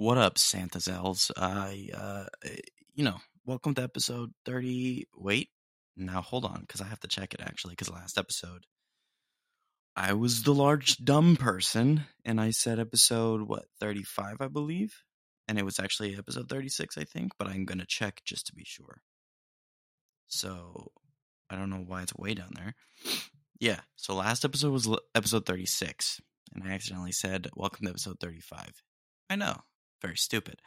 What up, Santa Zells? Welcome to episode 30. Wait, now hold on, because I have to check it actually, because last episode I was the large dumb person, and I said episode, 35, I believe? And it was actually episode 36, I think, but I'm going to check just to be sure. So, I don't know why it's way down there. Yeah, so last episode was episode 36, and I accidentally said, welcome to episode 35. I know. Very stupid.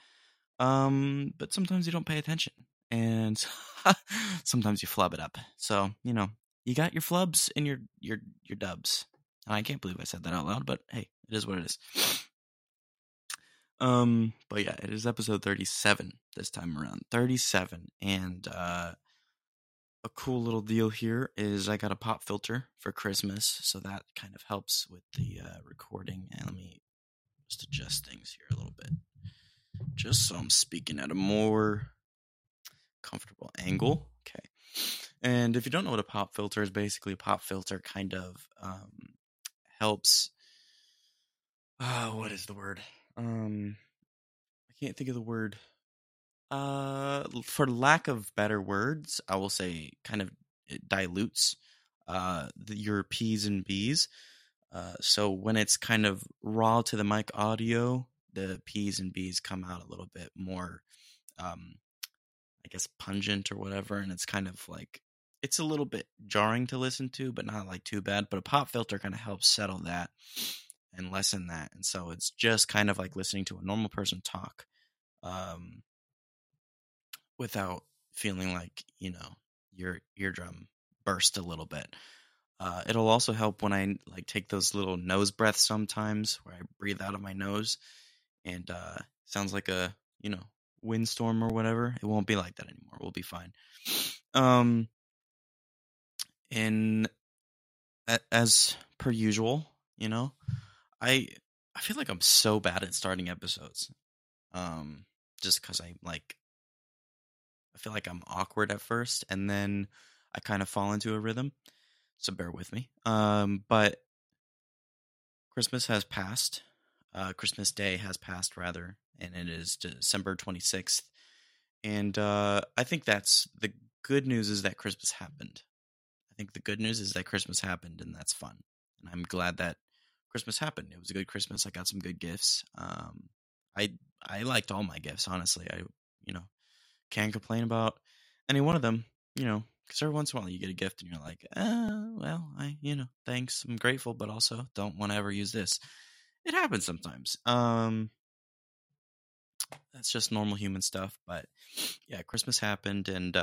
But sometimes you don't pay attention, and sometimes you flub it up. So, you got your flubs and your dubs. And I can't believe I said that out loud, but hey, it is what it is. But yeah, it is episode 37 this time around. 37. And a cool little deal here is I got a pop filter for Christmas, so that kind of helps with the recording. And let me just adjust things here a little bit, just so I'm speaking at a more comfortable angle. Okay. And if you don't know what a pop filter is, basically a pop filter kind of helps. What is the word? I can't think of the word. For lack of better words, I will say kind of it dilutes your P's and B's. So when it's kind of raw to the mic audio, the P's and B's come out a little bit more, I guess, pungent or whatever. And it's kind of like, it's a little bit jarring to listen to, but not like too bad. But a pop filter kind of helps settle that and lessen that. And so it's just kind of like listening to a normal person talk, without feeling like, your eardrum burst a little bit. It'll also help when I take those little nose breaths sometimes where I breathe out of my nose. And sounds like a, windstorm or whatever. It won't be like that anymore. We'll be fine. And as per usual, I feel like I'm so bad at starting episodes. Just because I feel like I'm awkward at first, and then I kind of fall into a rhythm. So bear with me. But Christmas has passed. Christmas Day has passed, rather, and it is December 26th. And I think that's the good news is that Christmas happened. And that's fun. And I'm glad that Christmas happened. It was a good Christmas. I got some good gifts. I liked all my gifts, honestly. I, can't complain about any one of them, because every once in a while you get a gift and you're like, thanks. I'm grateful, but also don't want to ever use this. It happens sometimes. That's just normal human stuff. But yeah, Christmas happened, and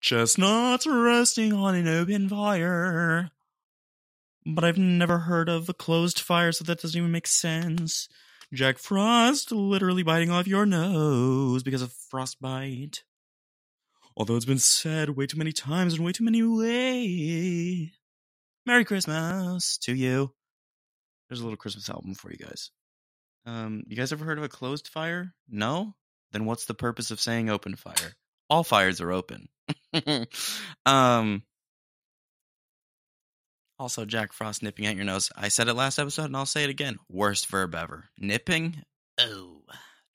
chestnuts roasting on an open fire. But I've never heard of a closed fire, so that doesn't even make sense. Jack Frost literally biting off your nose because of frostbite. Although it's been said way too many times in way too many ways. Merry Christmas to you. There's a little Christmas album for you guys. You guys ever heard of a closed fire? No? Then what's the purpose of saying open fire? All fires are open. Also, Jack Frost nipping at your nose. I said it last episode, and I'll say it again. Worst verb ever. Nipping? Oh.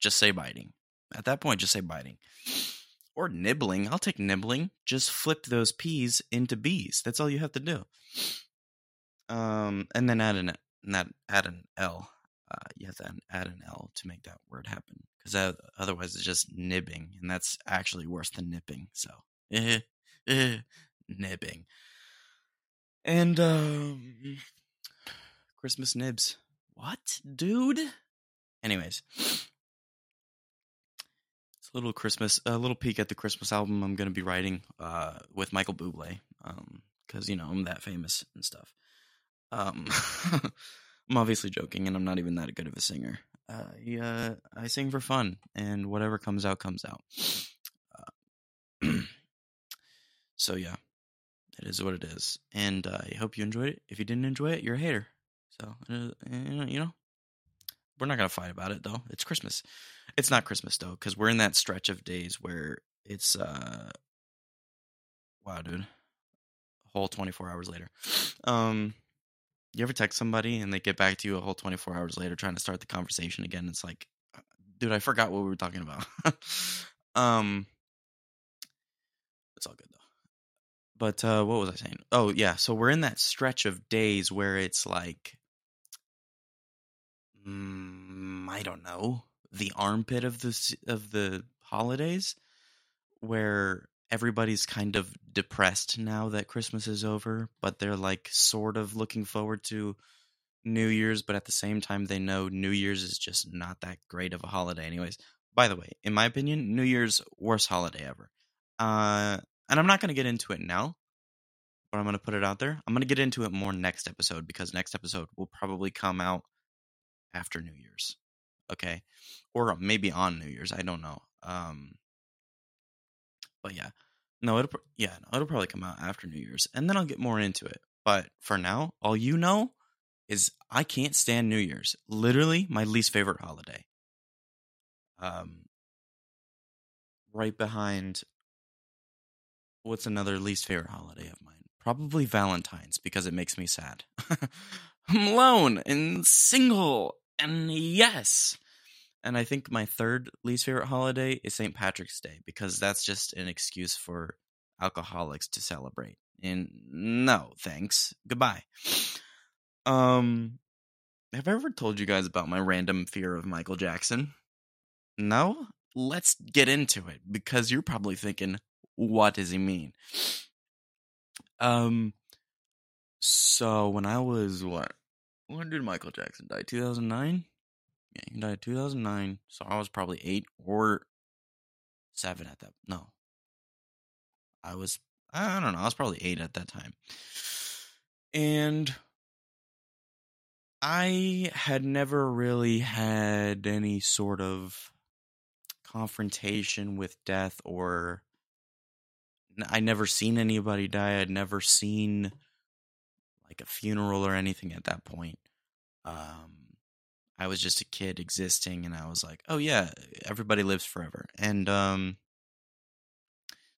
Just say biting. At that point, just say biting. Or nibbling. I'll take nibbling. Just flip those P's into B's. That's all you have to do. And then add an L. You have to add an L to make that word happen, because otherwise it's just nibbing, and that's actually worse than nipping. So nibbing. And Christmas nibs. What, dude? Anyways, it's a little Christmas, a little peek at the Christmas album I'm gonna be writing with Michael Bublé, because I'm that famous and stuff. I'm obviously joking, and I'm not even that good of a singer. I sing for fun, and whatever comes out, comes out. So yeah, it is what it is, and I hope you enjoyed it. If you didn't enjoy it, you're a hater. So, we're not going to fight about it, though. It's Christmas. It's not Christmas, though, because we're in that stretch of days where it's, wow, dude, a whole 24 hours later. You ever text somebody and they get back to you a whole 24 hours later trying to start the conversation again? It's like, dude, I forgot what we were talking about. It's all good though. But what was I saying? Oh yeah, so we're in that stretch of days where it's like, I don't know, the armpit of the holidays, where everybody's kind of depressed now that Christmas is over, but they're like sort of looking forward to New Year's, but at the same time they know New Year's is just not that great of a holiday anyways. By the way, in my opinion, New Year's, worst holiday ever. And I'm not going to get into it now, but I'm going to put it out there. I'm going to get into it more next episode, because next episode will probably come out after New Year's. Okay. Or maybe on New Year's. I don't know. But yeah, no, it'll probably come out after New Year's, and then I'll get more into it. But for now, all you know is I can't stand New Year's. Literally my least favorite holiday. Right behind, what's another least favorite holiday of mine? Probably Valentine's, because it makes me sad. I'm alone and single, and yes. And I think my third least favorite holiday is St. Patrick's Day, because that's just an excuse for alcoholics to celebrate. And no, thanks. Goodbye. Have I ever told you guys about my random fear of Michael Jackson? No? Let's get into it, because you're probably thinking, what does he mean? So when I was, when did Michael Jackson die? 2009? Yeah, he died in 2009, so I was probably 8 or 7 at that. No, I don't know. I was probably 8 at that time. And I had never really had any sort of confrontation with death, or I never seen anybody die. I'd never seen like a funeral or anything at that point. I was just a kid existing, and I was like, oh yeah, everybody lives forever. And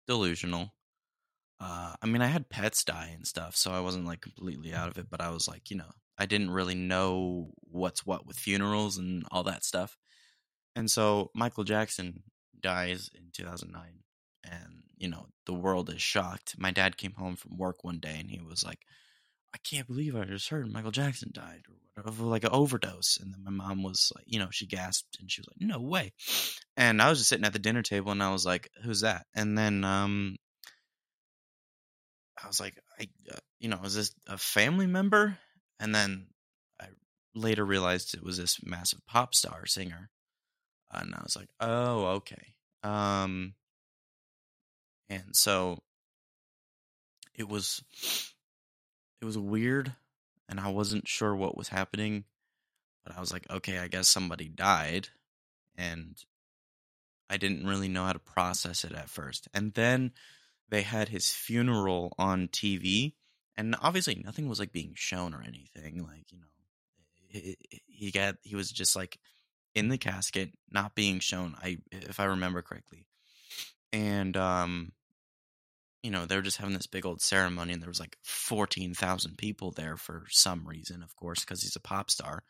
delusional. I mean, I had pets die and stuff, so I wasn't like completely out of it, but I was like, you know, I didn't really know what's what with funerals and all that stuff. And so Michael Jackson dies in 2009, and, you know, the world is shocked. My dad came home from work one day, and he was like, I can't believe I just heard Michael Jackson died, or whatever, like an overdose. And then my mom was like, you know, she gasped and she was like, no way. And I was just sitting at the dinner table and I was like, who's that? And then I was like, is this a family member? And then I later realized it was this massive pop star singer. And I was like, oh, okay. And so it was weird, and I wasn't sure what was happening, but I was like, okay, I guess somebody died, and I didn't really know how to process it at first. And then they had his funeral on TV, and obviously nothing was like being shown or anything. Like, you know, he was just like in the casket, not being shown, if I remember correctly. And you know, they were just having this big old ceremony, and there was like 14,000 people there for some reason, of course, because he's a pop star.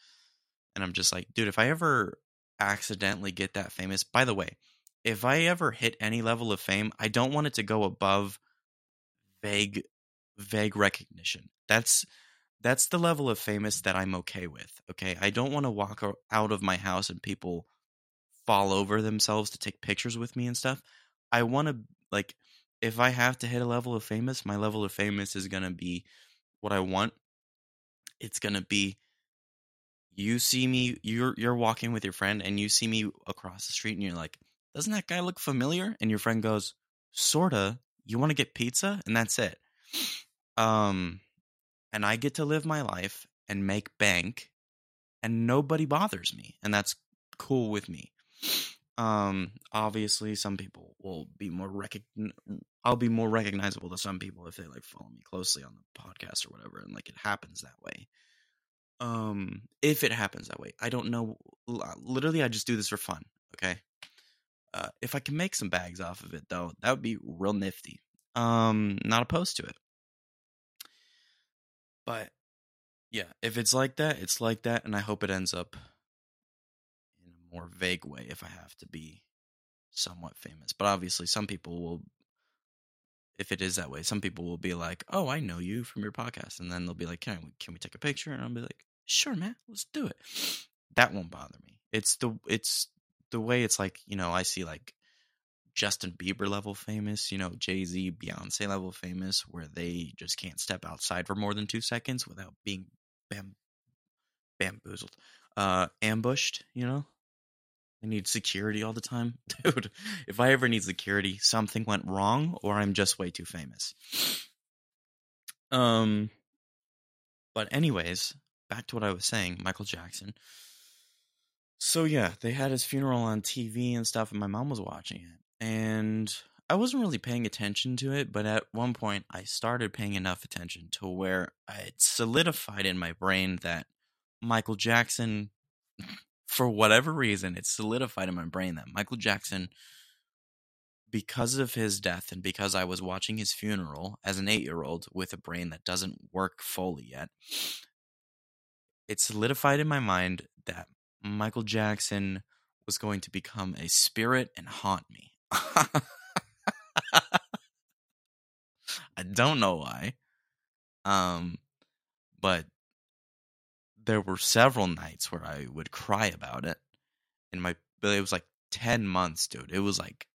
And I'm just like, dude, if I ever accidentally get that famous, by the way, if I ever hit any level of fame, I don't want it to go above vague recognition. That's the level of famous that I'm okay with. Okay. I don't want to walk out of my house and people fall over themselves to take pictures with me and stuff. I want to, like, if I have to hit a level of famous, my level of famous is going to be what I want. It's going to be, you see me, you're walking with your friend, and you see me across the street, and you're like, doesn't that guy look familiar? And your friend goes, sorta, you want to get pizza? And that's it. And I get to live my life and make bank, and nobody bothers me. And that's cool with me. Obviously some people will be I'll be more recognizable to some people if they like follow me closely on the podcast or whatever. And like, it happens that way. If it happens that way, I don't know. Literally, I just do this for fun. Okay. If I can make some bags off of it though, that would be real nifty. Not opposed to it, but Yeah, if it's like that, it's like that, and I hope it ends up in a more vague way if I have to be somewhat famous. But obviously, some people will, if it is that way, some people will be like, oh, I know you from your podcast. And then they'll be like, can we take a picture? And I'll be like, sure, man, let's do it. That won't bother me. It's the way it's like, you know, I see like Justin Bieber level famous, you know, Jay-Z, Beyonce level famous, where they just can't step outside for more than 2 seconds without being bamboozled, ambushed, you know? I need security all the time. Dude, if I ever need security, something went wrong or I'm just way too famous. But anyways, back to what I was saying, Michael Jackson. So yeah, they had his funeral on TV and stuff, and my mom was watching it. And I wasn't really paying attention to it, but at one point I started paying enough attention to where it solidified in my brain that Michael Jackson... For whatever reason, it solidified in my brain that Michael Jackson, because of his death and because I was watching his funeral as an 8-year-old with a brain that doesn't work fully yet, it solidified in my mind that Michael Jackson was going to become a spirit and haunt me. I don't know why, but... There were several nights where I would cry about it, and it was like 10 months, dude. It was like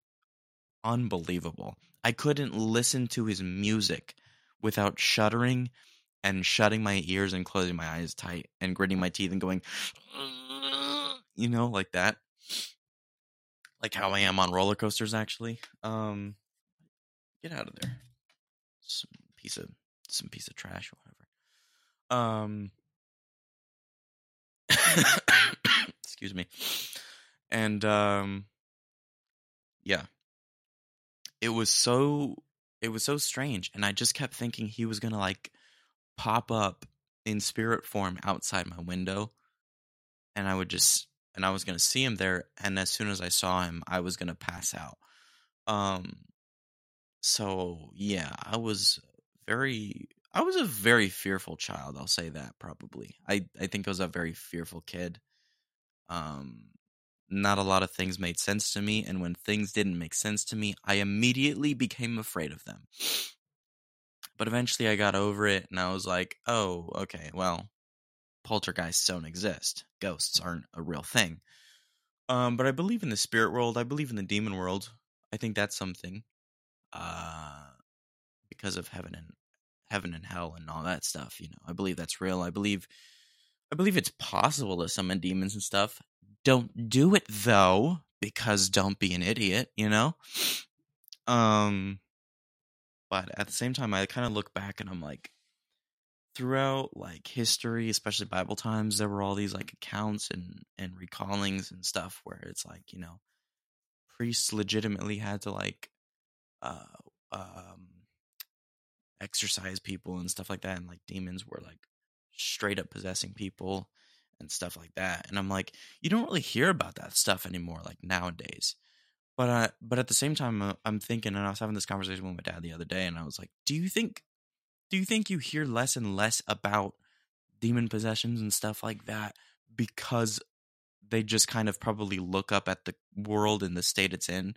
unbelievable. I couldn't listen to his music without shuddering and shutting my ears and closing my eyes tight and gritting my teeth and going, you know, like that, like how I am on roller coasters. Actually, get out of there, some piece of trash or whatever. Excuse me. And yeah, it was so strange, and I just kept thinking he was gonna like pop up in spirit form outside my window, and I was gonna see him there, and as soon as I saw him I was gonna pass out. So yeah, I was a very fearful child, I'll say that probably. I think I was a very fearful kid. Not a lot of things made sense to me, and when things didn't make sense to me, I immediately became afraid of them. But eventually I got over it, and I was like, oh, okay, well, poltergeists don't exist. Ghosts aren't a real thing. But I believe in the spirit world. I believe in the demon world. I think that's something. Because of heaven and hell and all that stuff, you know. I believe that's real. I believe it's possible to summon demons and stuff. Don't do it though, because don't be an idiot, you know? But at the same time, I kind of look back and I'm like, throughout like history, especially Bible times, there were all these like accounts and recallings and stuff where it's like, you know, priests legitimately had to like exorcise people and stuff like that, and like demons were like straight up possessing people and stuff like that. And I'm like, you don't really hear about that stuff anymore, like nowadays. But at the same time, I'm thinking, and I was having this conversation with my dad the other day, and I was like, do you think you hear less and less about demon possessions and stuff like that because they just kind of probably look up at the world and the state it's in,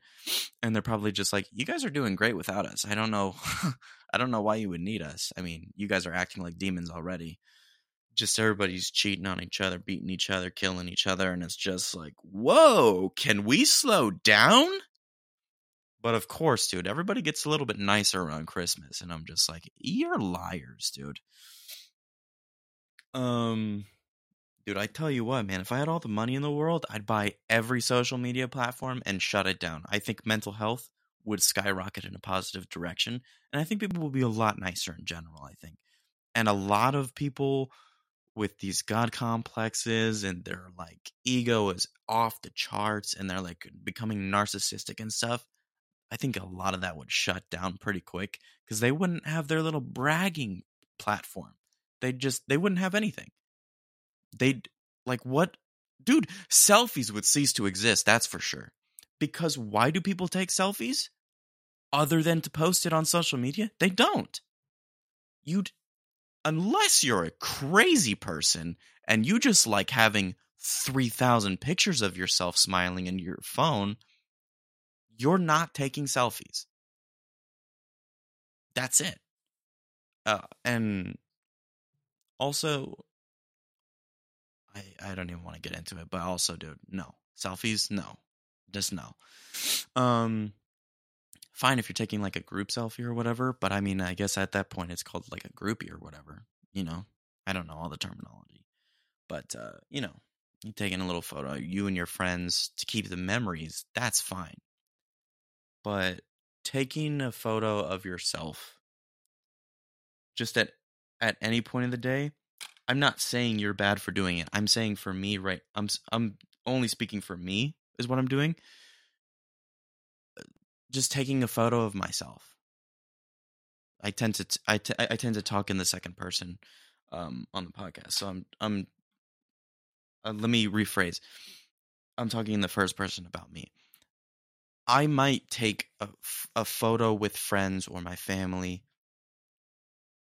and they're probably just like, you guys are doing great without us. I don't know. I don't know why you would need us. I mean, you guys are acting like demons already. Just everybody's cheating on each other, beating each other, killing each other. And it's just like, whoa, can we slow down? But of course, dude, everybody gets a little bit nicer around Christmas. And I'm just like, you're liars, dude. Dude, I tell you what, man, if I had all the money in the world, I'd buy every social media platform and shut it down. I think mental health would skyrocket in a positive direction, and I think people will be a lot nicer in general, I think. And a lot of people with these God complexes and their like ego is off the charts and they're like becoming narcissistic and stuff, I think a lot of that would shut down pretty quick because they wouldn't have their little bragging platform. They wouldn't have anything. They'd like, what, dude, selfies would cease to exist. That's for sure. Because why do people take selfies other than to post it on social media? They don't. You'd unless you're a crazy person and you just like having 3,000 pictures of yourself smiling in your phone, you're not taking selfies. That's it. And also, I don't even want to get into it, but also, dude, no. Selfies, no. Just no. Fine if you're taking like a group selfie or whatever, but I mean, I guess at that point it's called like a groupie or whatever, you know? I don't know all the terminology. But, you know, you taking a little photo, you and your friends, to keep the memories, that's fine. But taking a photo of yourself just at any point of the day, I'm not saying you're bad for doing it. I'm saying for me, right? I'm only speaking for me is what I'm doing. Just taking a photo of myself. I tend to talk in the second person on the podcast. So let me rephrase. I'm talking in the first person about me. I might take a photo with friends or my family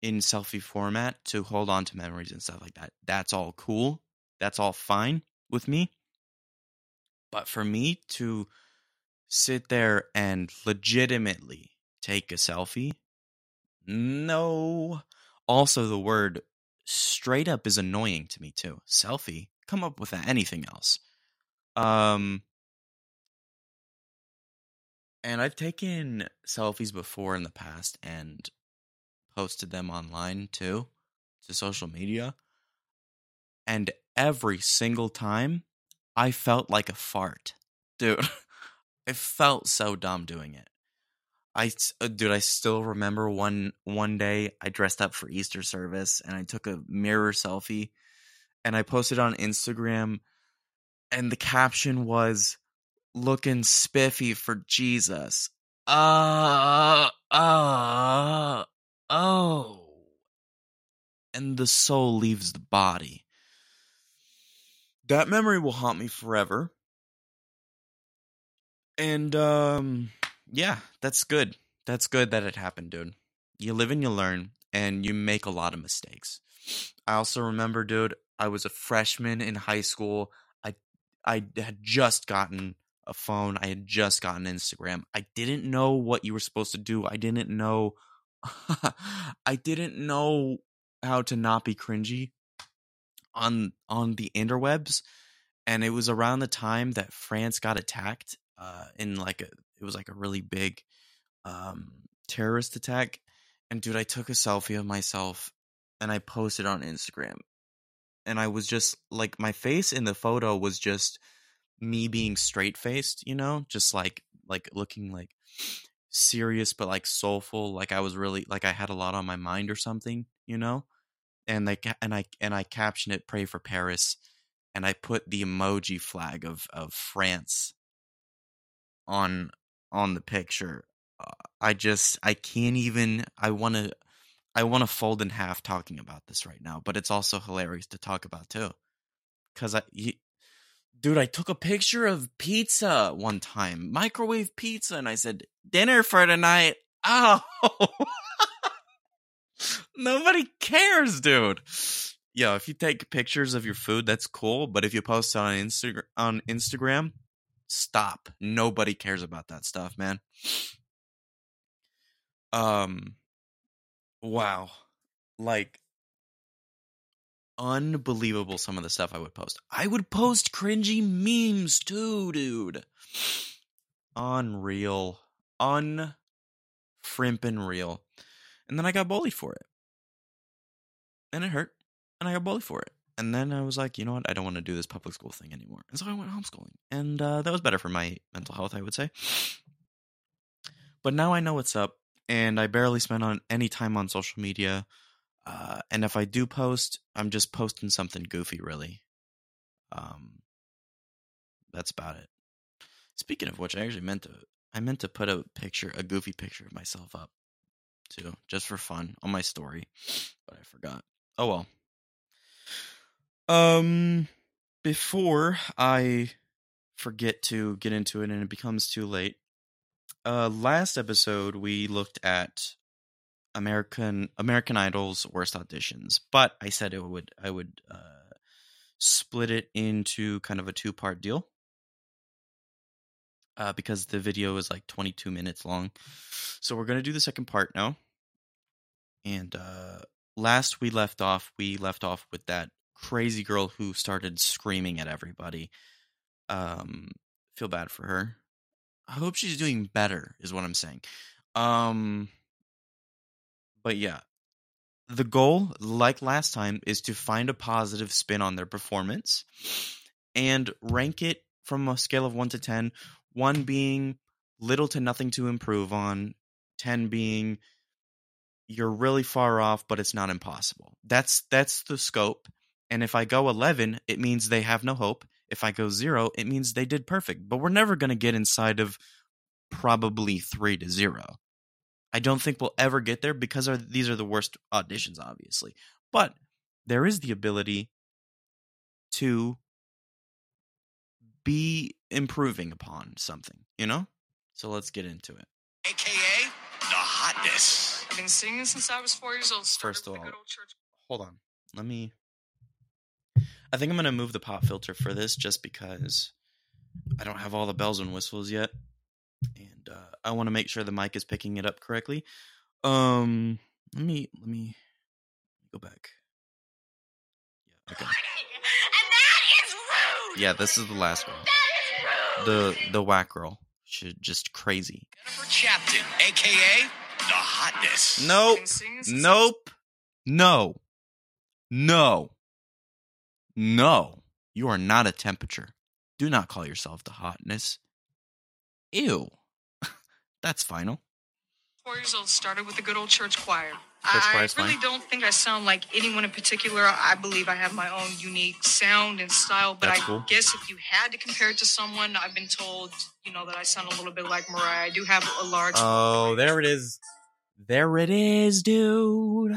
in selfie format to hold on to memories and stuff like that. That's all cool. That's all fine with me. But for me to sit there and legitimately take a selfie, no. Also, the word straight up is annoying to me too. Selfie, come up with anything else. And I've taken selfies before in the past and posted them online too, to social media. And every single time, I felt like a fart. Dude, I felt so dumb doing it. I still remember one day I dressed up for Easter service and I took a mirror selfie and I posted on Instagram and the caption was, "Looking spiffy for Jesus." Oh. And the soul leaves the body. That memory will haunt me forever. And, yeah, that's good. That's good that it happened, dude. You live and you learn, and you make a lot of mistakes. I also remember, dude, I was a freshman in high school. I had just gotten a phone. I had just gotten Instagram. I didn't know what you were supposed to do. I didn't know how to not be cringy on the interwebs. And it was around the time that France got attacked in a really big terrorist attack. And dude, I took a selfie of myself and I posted on Instagram. And I was just like, my face in the photo was just me being straight faced, you know, just like looking like serious, but like soulful. Like I was really like, I had a lot on my mind or something, you know, and I captioned it "Pray for Paris." And I put the emoji flag of France on the picture. I want to fold in half talking about this right now, but it's also hilarious to talk about too. Cause I took a picture of pizza one time, microwave pizza, and I said, "Dinner for tonight." Oh, nobody cares, dude. Yo, if you take pictures of your food, that's cool. But if you post on Instagram, stop. Nobody cares about that stuff, man. Wow. Like, unbelievable some of the stuff I would post. I would post cringy memes too, dude. Unreal. Unfrimpin' real. And then I got bullied for it. And it hurt. And I got bullied for it. And then I was like, you know what? I don't want to do this public school thing anymore. And so I went homeschooling. And that was better for my mental health, I would say. But now I know what's up. And I barely spend on any time on social media. And if I do post, I'm just posting something goofy, really. That's about it. Speaking of which, I meant to put a goofy picture of myself up too, just for fun on my story, but I forgot. Oh well. Before I forget to get into it and it becomes too late, last episode we looked at American Idol's worst auditions, but I said I would split it into kind of a two-part deal because the video is like 22 minutes long. So we're going to do the second part now. And last we left off with that crazy girl who started screaming at everybody. Feel bad for her. I hope she's doing better is what I'm saying. But yeah, the goal, like last time, is to find a positive spin on their performance and rank it from a scale of 1 to 10, 1 being little to nothing to improve on, 10 being you're really far off, but it's not impossible. That's the scope. And if I go 11, it means they have no hope. If I go 0, it means they did perfect. But we're never going to get inside of probably 3 to 0. I don't think we'll ever get there because these are the worst auditions, obviously. But there is the ability to be improving upon something, you know? So let's get into it. AKA the hotness. I've been singing since I was 4 years old. First of all, hold on. I think I'm going to move the pop filter for this just because I don't have all the bells and whistles yet. And I want to make sure the mic is picking it up correctly. Let me go back. Yeah, okay. And that is rude. Yeah, this is the last one. That is rude. The whack girl, she's just crazy. Jennifer Chapman, aka the hotness. No. You are not a temperature. Do not call yourself the hotness. Ew. That's final. 4 years old, started with the good old church choir. I really don't think I sound like anyone in particular. I believe I have my own unique sound and style, but I guess if you had to compare it to someone, I've been told, you know, that I sound a little bit like Mariah. I do have a large... Oh, there it is. There it is, dude.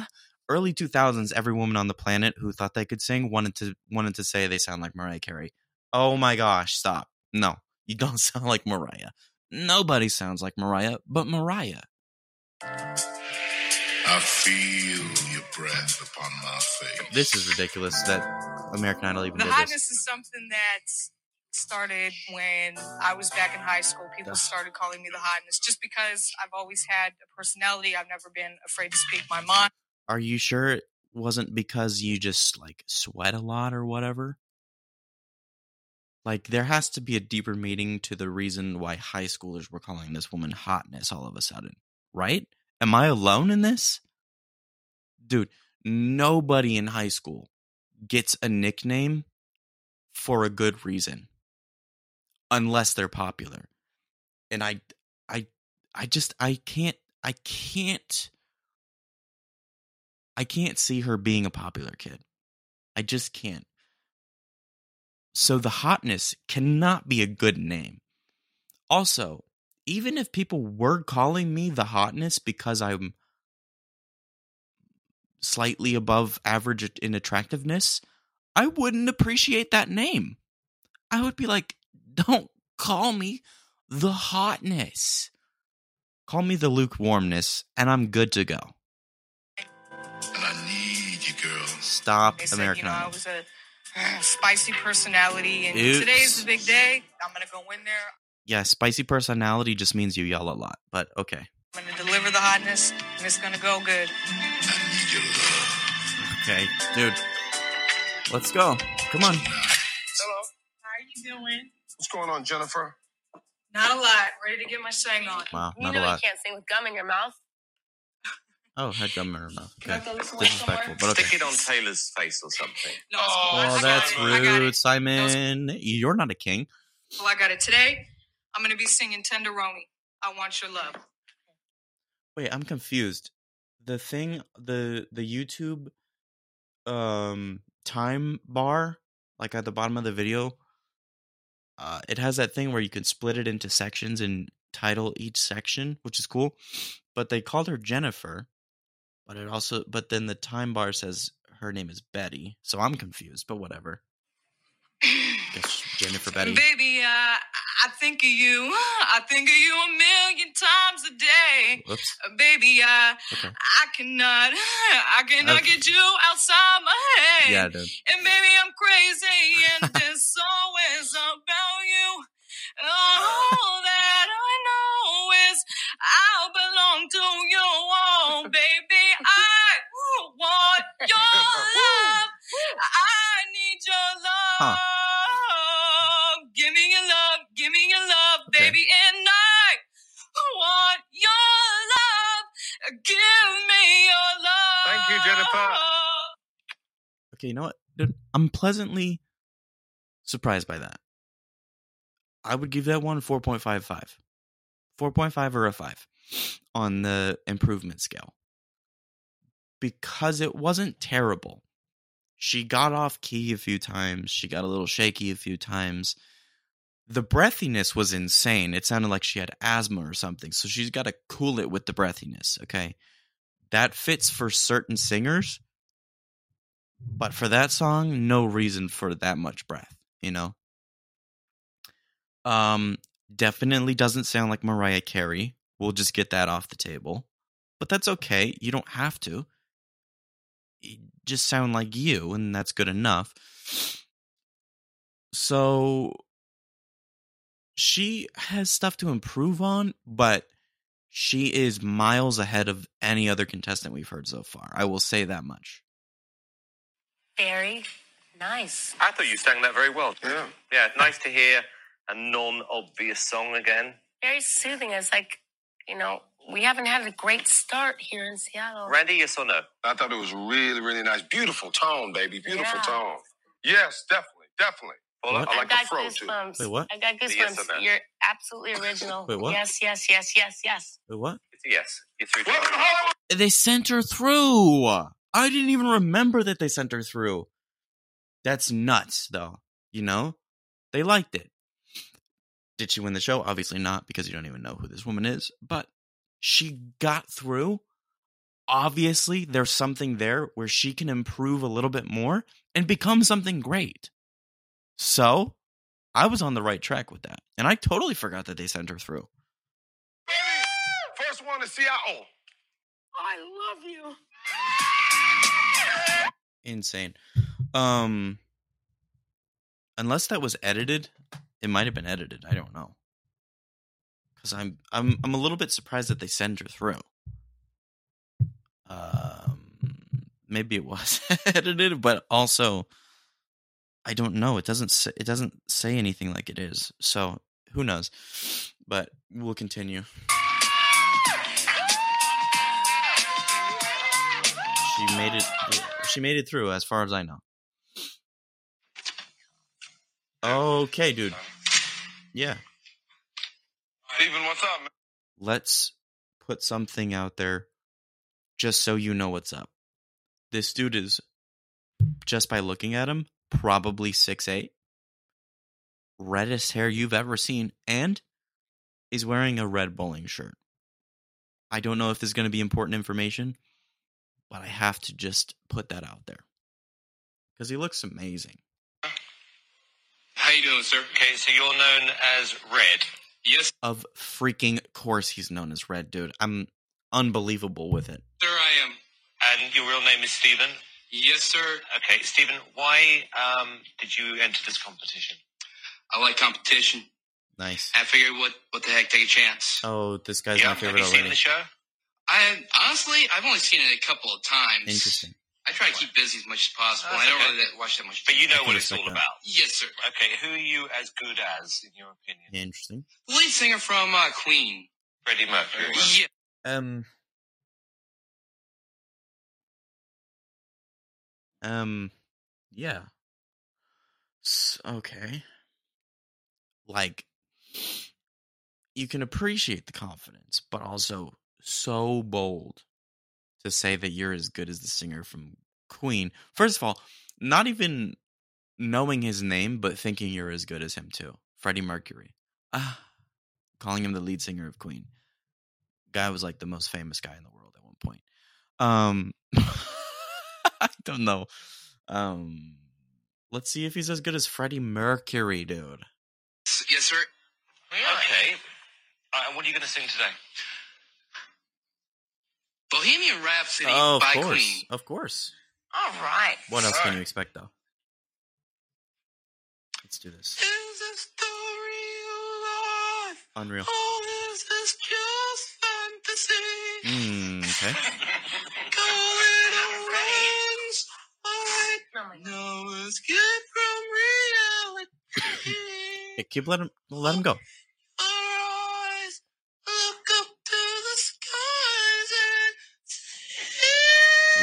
Early 2000s, every woman on the planet who thought they could sing wanted to say they sound like Mariah Carey. Oh my gosh, stop. No. You don't sound like Mariah. Nobody sounds like Mariah, but Mariah. I feel your breath upon my face. This is ridiculous that American Idol even did this. The hotness is something that started when I was back in high school. People started calling me the hotness just because I've always had a personality. I've never been afraid to speak my mind. Are you sure it wasn't because you just like sweat a lot or whatever? Like, there has to be a deeper meaning to the reason why high schoolers were calling this woman hotness all of a sudden, right? Am I alone in this? Dude, nobody in high school gets a nickname for a good reason. Unless they're popular. And I can't see her being a popular kid. I just can't. So the hotness cannot be a good name. Also, even if people were calling me the hotness because I'm slightly above average in attractiveness, I wouldn't appreciate that name. I would be like, don't call me the hotness. Call me the lukewarmness, and I'm good to go. And I need you, girl. Stop, American Idol. Spicy personality, and today's the big day. I'm gonna go in there. Yeah, spicy personality just means you yell a lot, but okay. I'm gonna deliver the hotness, and it's gonna go good. I need your love. Okay, dude, let's go. Come on. Hello. How are you doing? What's going on, Jennifer? Not a lot. Ready to get my sing on. Wow, not a lot. You can't sing with gum in your mouth. Oh, had gum in her mouth. Okay. Disrespectful, but okay. Stick it on Taylor's face or something. No, oh, that's rude, Simon. You're not a king. Well, I got it today. I'm going to be singing Tenderoni. I want your love. Wait, I'm confused. The YouTube time bar, like at the bottom of the video, it has that thing where you can split it into sections and title each section, which is cool. But they called her Jennifer. But then the time bar says her name is Betty, so I'm confused. But whatever. Guess Jennifer Betty. Baby, I I think of you. I think of you a million times a day. Whoops. Baby, I cannot get you outside my head. Yeah, dude. And baby, I'm crazy, and this song is about you. And all that I know is I belong to you, oh, baby. I want your love. I need your love. Give me your love. Give me your love, baby. And I want your love. Give me your love. Thank you, Jennifer. Okay, you know what? Dude, I'm pleasantly surprised by that. I would give that one 4.55. 4.5 or a 5 on the improvement scale. Because it wasn't terrible. She got off key a few times. She got a little shaky a few times. The breathiness was insane. It sounded like she had asthma or something. So she's got to cool it with the breathiness, okay? That fits for certain singers. But for that song, no reason for that much breath, you know? Definitely doesn't sound like Mariah Carey. We'll just get that off the table. But that's okay. You don't have to. You just sound like you, and that's good enough. So she has stuff to improve on, but she is miles ahead of any other contestant we've heard so far. I will say that much. Very nice. I thought you sang that very well. Yeah. Yeah, nice to hear. A non-obvious song again. Very soothing. It's like, you know, we haven't had a great start here in Seattle. Randy, yes or no? I thought it was really, really nice. Beautiful tone, baby. Beautiful tone. Yes, definitely. Well, I like the fro, too. Wait, what? I got goosebumps. Yes, you're absolutely original. Wait, what? Yes. Wait, what? It's a yes. It's ridiculous. They sent her through. I didn't even remember that they sent her through. That's nuts, though. You know? They liked it. Did she win the show? Obviously not, because you don't even know who this woman is. But she got through. Obviously, there's something there where she can improve a little bit more and become something great. So, I was on the right track with that. And I totally forgot that they sent her through. Baby, first one to Seattle. I love you. Insane. Unless that was edited... It might have been edited. I don't know, because I'm a little bit surprised that they send her through. Maybe it was edited, but also I don't know. It doesn't say anything like it is. So who knows? But we'll continue. She made it. She made it through, as far as I know. Okay, dude. Yeah. Steven, what's up, man? Let's put something out there just so you know what's up. This dude is, just by looking at him, probably 6'8". Reddest hair you've ever seen. And is wearing a red bowling shirt. I don't know if this is going to be important information, but I have to just put that out there. Because he looks amazing. How you doing, sir? Okay, so you're known as Red. Yes. Of freaking course he's known as Red, dude. I'm unbelievable with it. Sir, I am. And your real name is Stephen? Yes, sir. Okay, Stephen, why did you enter this competition? I like competition. Nice. I figured, what the heck, take a chance. Oh, this guy's my favorite already. Have you seen the show? I've only seen it a couple of times. Interesting. I try to keep busy as much as possible. I don't really watch that much. But you know what it's all about. Yes, sir. Okay, who are you as good as, in your opinion? Yeah, interesting. The lead singer from Queen. Freddie Mercury. Yeah. Yeah. Okay. Like, you can appreciate the confidence, but also so bold. To say that you're as good as the singer from Queen. First of all, not even knowing his name, but thinking you're as good as him too. Freddie Mercury. Calling him the lead singer of Queen. Guy was like the most famous guy in the world at one point. I don't know. Let's see if he's as good as Freddie Mercury, dude. Yes, sir. what are you going to sing today? Bohemian Rhapsody by Queen. Of course. All right. What else can you expect, though? Let's do this. Is a story alive? Unreal. Oh, this is just fantasy. Okay. Hey, keep let him go.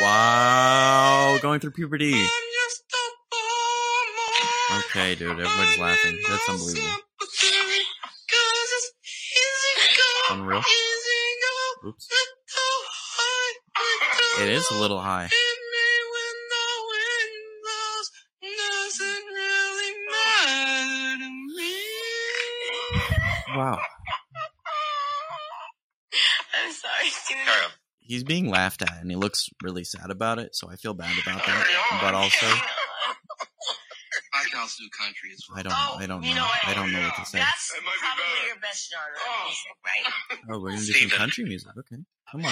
Wow, going through puberty. Okay, dude, everybody's laughing. That's unbelievable. Unreal. Oops. It is a little high. Wow. I'm sorry, dude. He's being laughed at, and he looks really sad about it, so I feel bad about that. But also, I don't know what to say. That's probably your best genre of music, right? Oh, we're gonna do some country music. Okay, come on. I've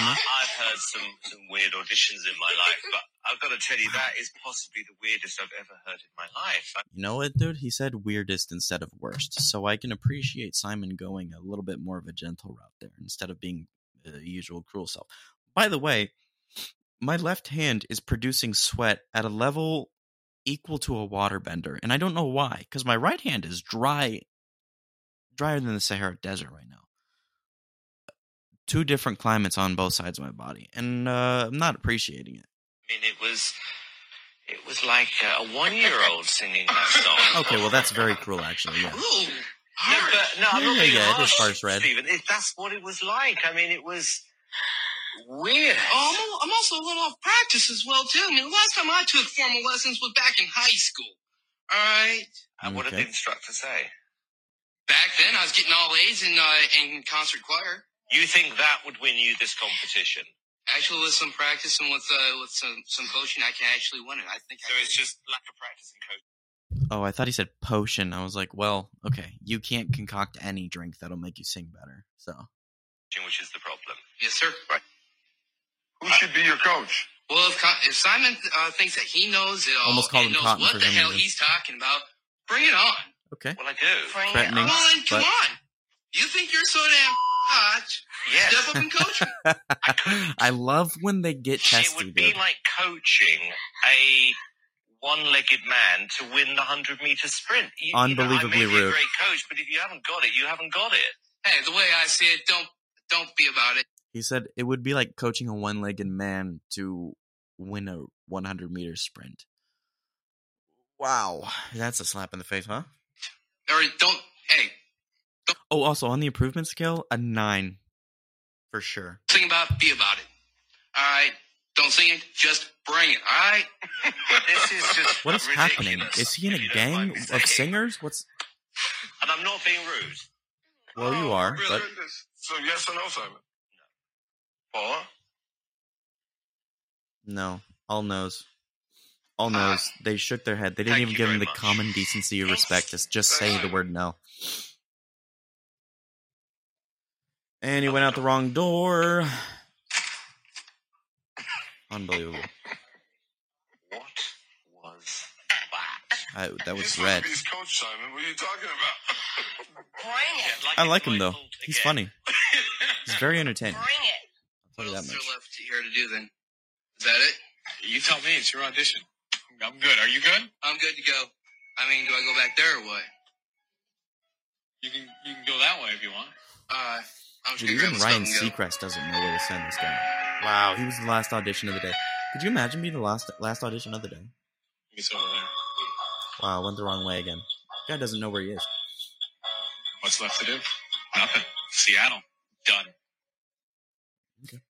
heard some weird auditions in my life, but I've got to tell you that is possibly the weirdest I've ever heard in my life. You know what, dude? He said weirdest instead of worst, so I can appreciate Simon going a little bit more of a gentle route there instead of being the usual cruel self. By the way, my left hand is producing sweat at a level equal to a waterbender, and I don't know why, because my right hand is drier than the Sahara Desert right now. Two different climates on both sides of my body, and I'm not appreciating it. I mean, it was like a 1-year-old singing that song. Okay, well, that's very cruel, actually. Yeah. No, I'm not being harsh, Steven. That's what it was like. I mean, it was weird. Oh, I'm also a little off practice as well, too. I mean, the last time I took formal lessons was back in high school. All right. And what did the instructor say? Back then, I was getting all A's in concert choir. You think that would win you this competition? Actually, with some practice and with some coaching, I can actually win it. I think. So it's just lack of practice and coaching. Oh, I thought he said potion. I was like, well, okay, you can't concoct any drink that'll make you sing better, so. Which is the problem. Yes, sir. Right. Who should be your coach? Well, if Simon thinks that he knows it all, almost called him knows Cotton what for the hell he's talking about, bring it on. Okay. Well, I do. Bring it on. Well, then, come on. You think you're so damn hot? Yes. Step up and coach me. I love when they get testy. It would be like coaching a one-legged man to win the 100-meter sprint. Unbelievably rude. You're a great coach, but if you haven't got it, you haven't got it. Hey, the way I see it, don't be about it. He said it would be like coaching a one-legged man to win a 100-meter sprint. Wow, that's a slap in the face, huh? Or don't. Oh, also on the improvement scale, a 9 for sure. Sing about, be about it. All right. Don't sing it, just bring it, all right? This is just what is ridiculous. Happening? Is he in a gang of singers? What's? And I'm not being rude. Well, you are, but... So yes or no, Simon? No. Or? No. All no's. All no's. They shook their head. They didn't even give him the common decency of respect. Just say the word no. And he went out the wrong door. Unbelievable. What was that? That was red. Coach, Simon. What are you talking about? Bring it. I like him, though. He's funny. He's very entertaining. Bring it. What else is there left here to do, then? Is that it? You tell me. It's your audition. I'm good. Are you good? I'm good to go. I mean, do I go back there or what? You can go that way if you want. Dude, even Ryan Seacrest doesn't know where to send this guy. Wow, he was the last audition of the day. Could you imagine being the last audition of the day? He's over there. Wow, went the wrong way again. Guy doesn't know where he is. What's left to do? Nothing. Seattle. Done. Okay.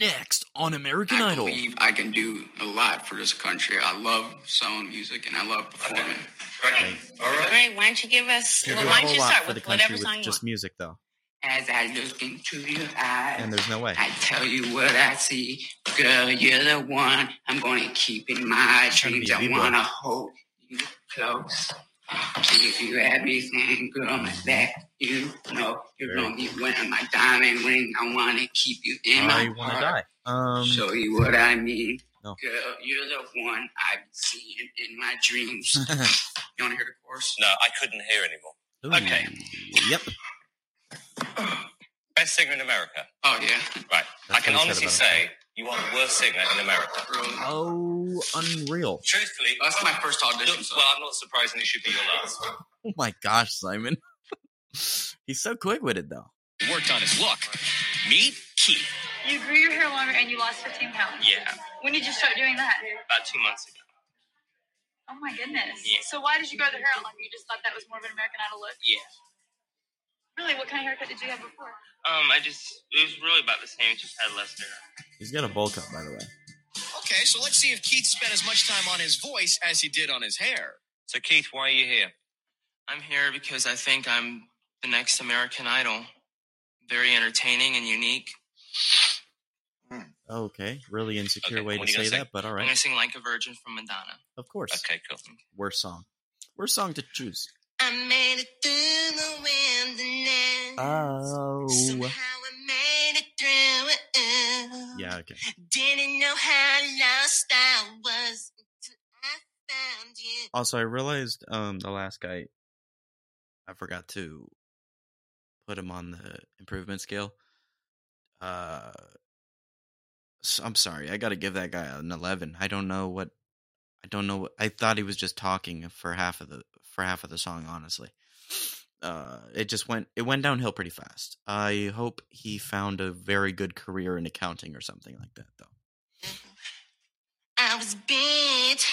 Next on American Idol. I believe I can do a lot for this country. I love sound music and I love performing. Okay. All right. Great. Why don't you give us? Well, why don't you start with whatever song you want? Just music, though. As I look into your eyes, and there's no way. I tell you what I see, girl. You're the one I'm gonna keep in my dreams. I wanna hold you close. to give you everything, girl, that you know. You're gonna be wearing my diamond ring. I wanna keep you in my heart. Show you what I mean. No. Girl, you're the one I've seen in my dreams. You wanna hear the chorus? No, I couldn't hear anymore. Ooh. Okay. Yep. Best singer in America. Oh, yeah. Right. That's I can honestly say you are the worst singer in America. Oh, unreal. Truthfully. That's my first audition. Look, well, I'm not surprised, and it should be your last. Oh, my gosh, Simon. He's so quick-witted, though. Worked on his look. Meet Keith. You grew your hair longer, and you lost 15 pounds. Yeah. When did you start doing that? About 2 months ago. Oh, my goodness. Yeah. So why did you grow the hair out longer? You just thought that was more of an American Idol look? Yeah. Really, what kind of haircut did you have before? It was really about the same, just had less hair. He's got a bowl cut, by the way. Okay, so let's see if Keith spent as much time on his voice as he did on his hair. So, Keith, why are you here? I'm here because I think I'm the next American Idol. Very entertaining and unique. Okay, really insecure way to say that, but all right. I'm going to sing Like a Virgin from Madonna. Of course. Okay, cool. Worst song. Worst song to choose. I made it through the wilderness. Oh. Somehow I made it through it. Yeah, okay. Didn't know how lost I was until I found you. Also, I realized the last guy, I forgot to put him on the improvement scale. I'm sorry. I got to give that guy an 11. I don't know. I thought he was just talking for half of the song, honestly. It went downhill pretty fast. I hope he found a very good career in accounting or something like that, though. I was bent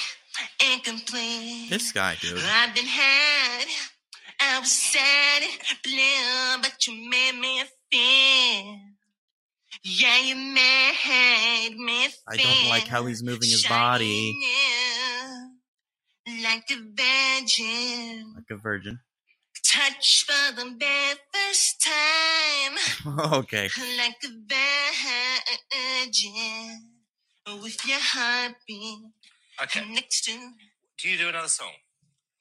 and complete. This guy, dude. I've been had. I was sad and blue, but you made me feel. Yeah, you made me feel. I don't like how he's moving his body. Like a virgin. Touch for the very first time. Okay. Like a virgin. With your heartbeat. Okay. Next to. Do you do another song?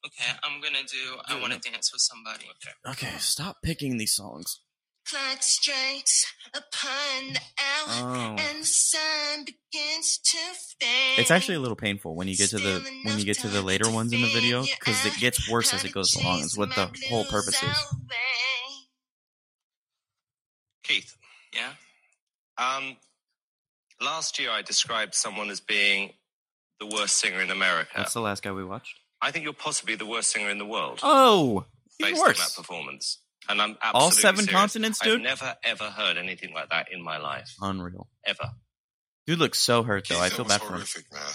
Okay, I'm going to do I Want to Dance with Somebody. Okay, stop picking these songs. Clock strikes upon the hour and the sun begins to fade. It's actually a little painful when you get to the later ones in the video, because it gets worse as it goes along. It's what the whole purpose is. Keith, yeah. Last year I described someone as being the worst singer in America. That's the last guy we watched. I think you're possibly the worst singer in the world. Oh, even worse. Based on that performance. And I'm absolutely all seven serious. Continents, dude? I've never, ever heard anything like that in my life. Unreal. Ever. Dude looks so hurt, though. Keith, I feel bad for him. That was horrific, man.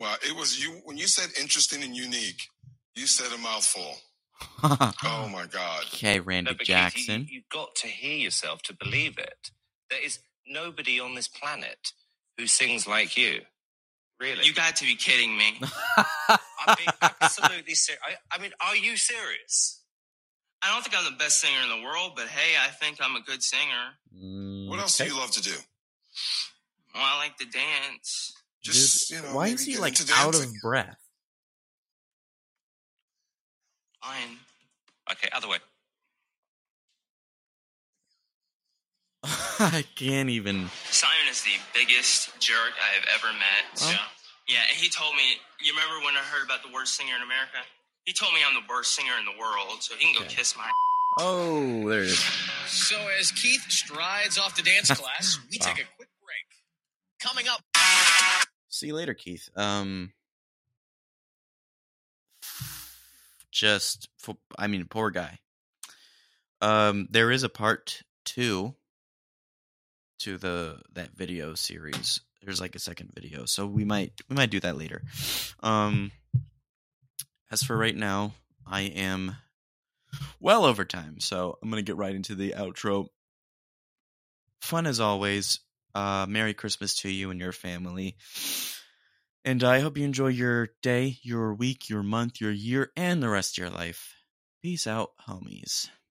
Wow, it was you. When you said interesting and unique, you said a mouthful. Oh, my God. Okay, Randy Jackson. Keith, you've got to hear yourself to believe it. There is nobody on this planet who sings like you. Really? You got to be kidding me. I'm being absolutely serious. I mean, are you serious? I don't think I'm the best singer in the world, but hey, I think I'm a good singer. What else do you love to do? Well, I like to dance. Just, dude, you know, why is he like out of breath? Fine. Okay, other way. I can't even. Simon is the biggest jerk I have ever met. Oh. So. Yeah, he told me. You remember when I heard about the worst singer in America? He told me I'm the worst singer in the world, so he can go kiss my... Oh, there it is. So as Keith strides off to dance class, we take a quick break. Coming up... See you later, Keith. Poor guy. There is a part 2 to that video series. There's like a second video, so we might do that later. As for right now, I am well over time, so I'm going to get right into the outro. Fun as always. Merry Christmas to you and your family. And I hope you enjoy your day, your week, your month, your year, and the rest of your life. Peace out, homies.